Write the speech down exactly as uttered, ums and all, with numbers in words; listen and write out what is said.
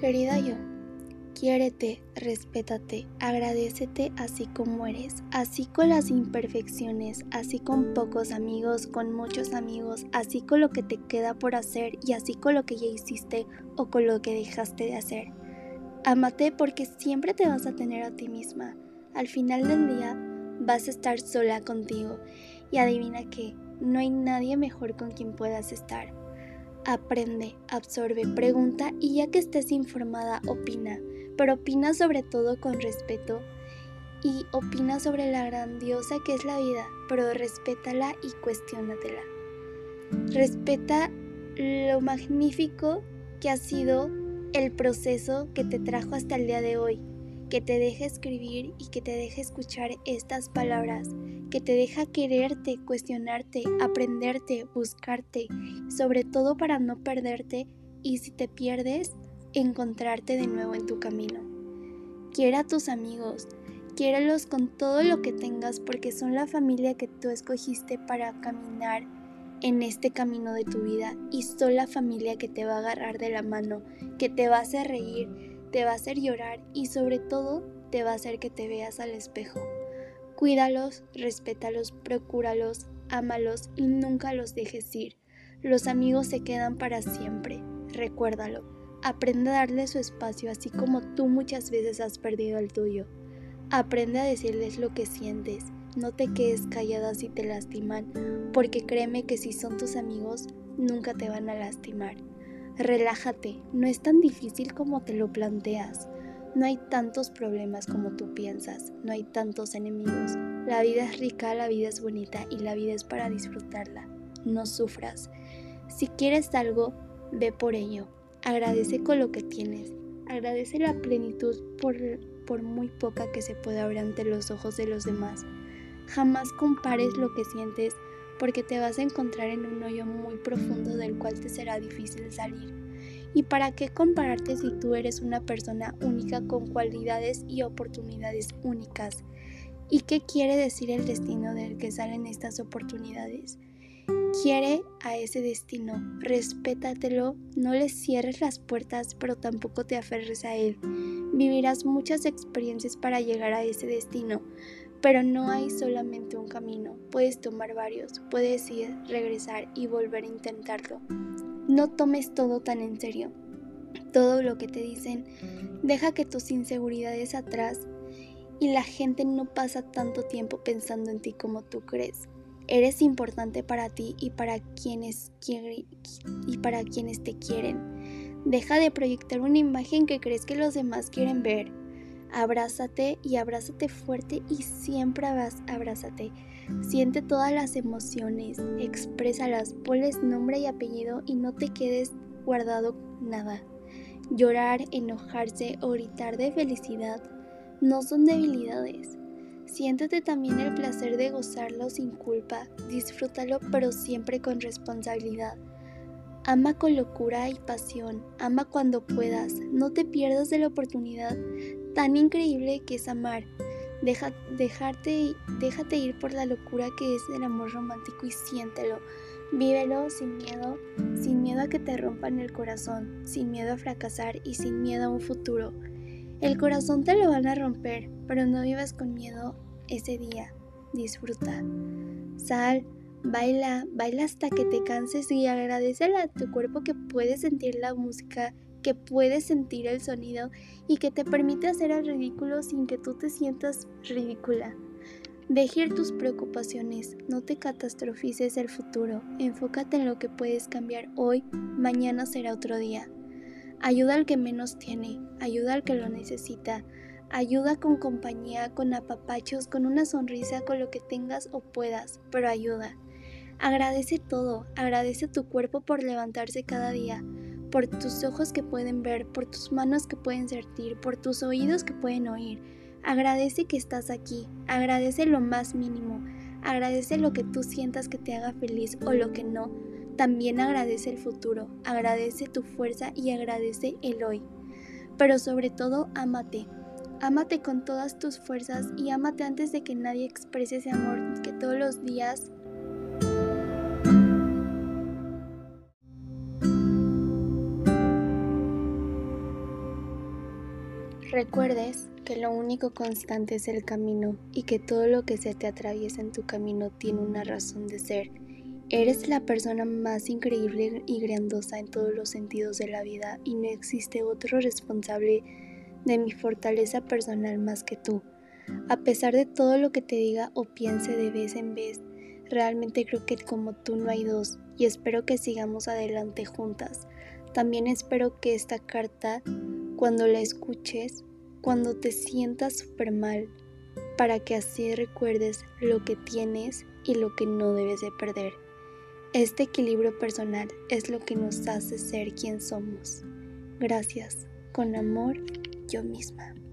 Querida yo, quiérete, respétate, agradécete así como eres, así con las imperfecciones, así con pocos amigos, con muchos amigos, así con lo que te queda por hacer y así con lo que ya hiciste o con lo que dejaste de hacer. Ámate porque siempre te vas a tener a ti misma. Al final del día vas a estar sola contigo y adivina qué, no hay nadie mejor con quien puedas estar. Aprende, absorbe, pregunta y ya que estés informada, opina. Pero opina sobre todo con respeto y opina sobre la grandiosa que es la vida, pero respétala y cuestiónatela. Respeta lo magnífico que ha sido el proceso que te trajo hasta el día de hoy, que te deja escribir y que te deja escuchar estas palabras, que te deja quererte, cuestionarte, aprenderte, buscarte, sobre todo para no perderte y si te pierdes, encontrarte de nuevo en tu camino. Quiera a tus amigos, quiéralos con todo lo que tengas porque son la familia que tú escogiste para caminar en este camino de tu vida y son la familia que te va a agarrar de la mano, que te va a hacer reír, te va a hacer llorar y sobre todo te va a hacer que te veas al espejo. Cuídalos, respétalos, procúralos, ámalos y nunca los dejes ir. Los amigos se quedan para siempre, recuérdalo. Aprende a darles su espacio así como tú muchas veces has perdido el tuyo. Aprende a decirles lo que sientes, no te quedes callada si te lastiman, porque créeme que si son tus amigos, nunca te van a lastimar. Relájate, no es tan difícil como te lo planteas. No hay tantos problemas como tú piensas, no hay tantos enemigos. La vida es rica, la vida es bonita y la vida es para disfrutarla. No sufras. Si quieres algo, ve por ello. Agradece con lo que tienes. Agradece la plenitud por, por muy poca que se pueda ver ante los ojos de los demás. Jamás compares lo que sientes porque te vas a encontrar en un hoyo muy profundo del cual te será difícil salir. ¿Y para qué compararte si tú eres una persona única con cualidades y oportunidades únicas? ¿Y qué quiere decir el destino del que salen estas oportunidades? Quiere a ese destino, respétatelo, no le cierres las puertas, pero tampoco te aferres a él. Vivirás muchas experiencias para llegar a ese destino, pero no hay solamente un camino. Puedes tomar varios, puedes ir, regresar y volver a intentarlo. No tomes todo tan en serio, todo lo que te dicen, deja que tus inseguridades atrás y la gente no pasa tanto tiempo pensando en ti como tú crees. Eres importante para ti y para quienes quiere, y para quienes te quieren. Deja de proyectar una imagen que crees que los demás quieren ver. Abrázate y abrázate fuerte y siempre abrázate. Siente todas las emociones, exprésalas, ponles nombre y apellido y no te quedes guardado nada. Llorar, enojarse o gritar de felicidad no son debilidades. Siéntete también el placer de gozarlo sin culpa, disfrútalo pero siempre con responsabilidad. Ama con locura y pasión, ama cuando puedas, no te pierdas de la oportunidad tan increíble que es amar. Deja, dejarte, déjate ir por la locura que es el amor romántico y siéntelo, vívelo sin miedo, sin miedo a que te rompan el corazón, sin miedo a fracasar y sin miedo a un futuro. El corazón te lo van a romper, pero no vivas con miedo ese día, disfruta, sal. Baila, baila hasta que te canses y agradecele a tu cuerpo que puede sentir la música, que puede sentir el sonido y que te permite hacer el ridículo sin que tú te sientas ridícula. Deja ir tus preocupaciones, no te catastrofices el futuro, enfócate en lo que puedes cambiar hoy, mañana será otro día. Ayuda al que menos tiene, ayuda al que lo necesita, ayuda con compañía, con apapachos, con una sonrisa, con lo que tengas o puedas, pero ayuda. Agradece todo, agradece a tu cuerpo por levantarse cada día, por tus ojos que pueden ver, por tus manos que pueden sentir, por tus oídos que pueden oír. Agradece que estás aquí, agradece lo más mínimo, Agradece lo que tú sientas que te haga feliz o lo que no. También agradece el futuro, agradece tu fuerza y agradece el hoy. Pero sobre todo, ámate. Ámate con todas tus fuerzas y ámate antes de que nadie exprese ese amor que todos los días... Recuerdes que lo único constante es el camino y que todo lo que se te atraviesa en tu camino tiene una razón de ser. Eres la persona más increíble y grandiosa en todos los sentidos de la vida y no existe otro responsable de mi fortaleza personal más que tú. A pesar de todo lo que te diga o piense de vez en vez, realmente creo que como tú no hay dos y espero que sigamos adelante juntas. También espero que esta carta, cuando la escuches, cuando te sientas súper mal, para que así recuerdes lo que tienes y lo que no debes de perder. Este equilibrio personal es lo que nos hace ser quien somos. Gracias, con amor, yo misma.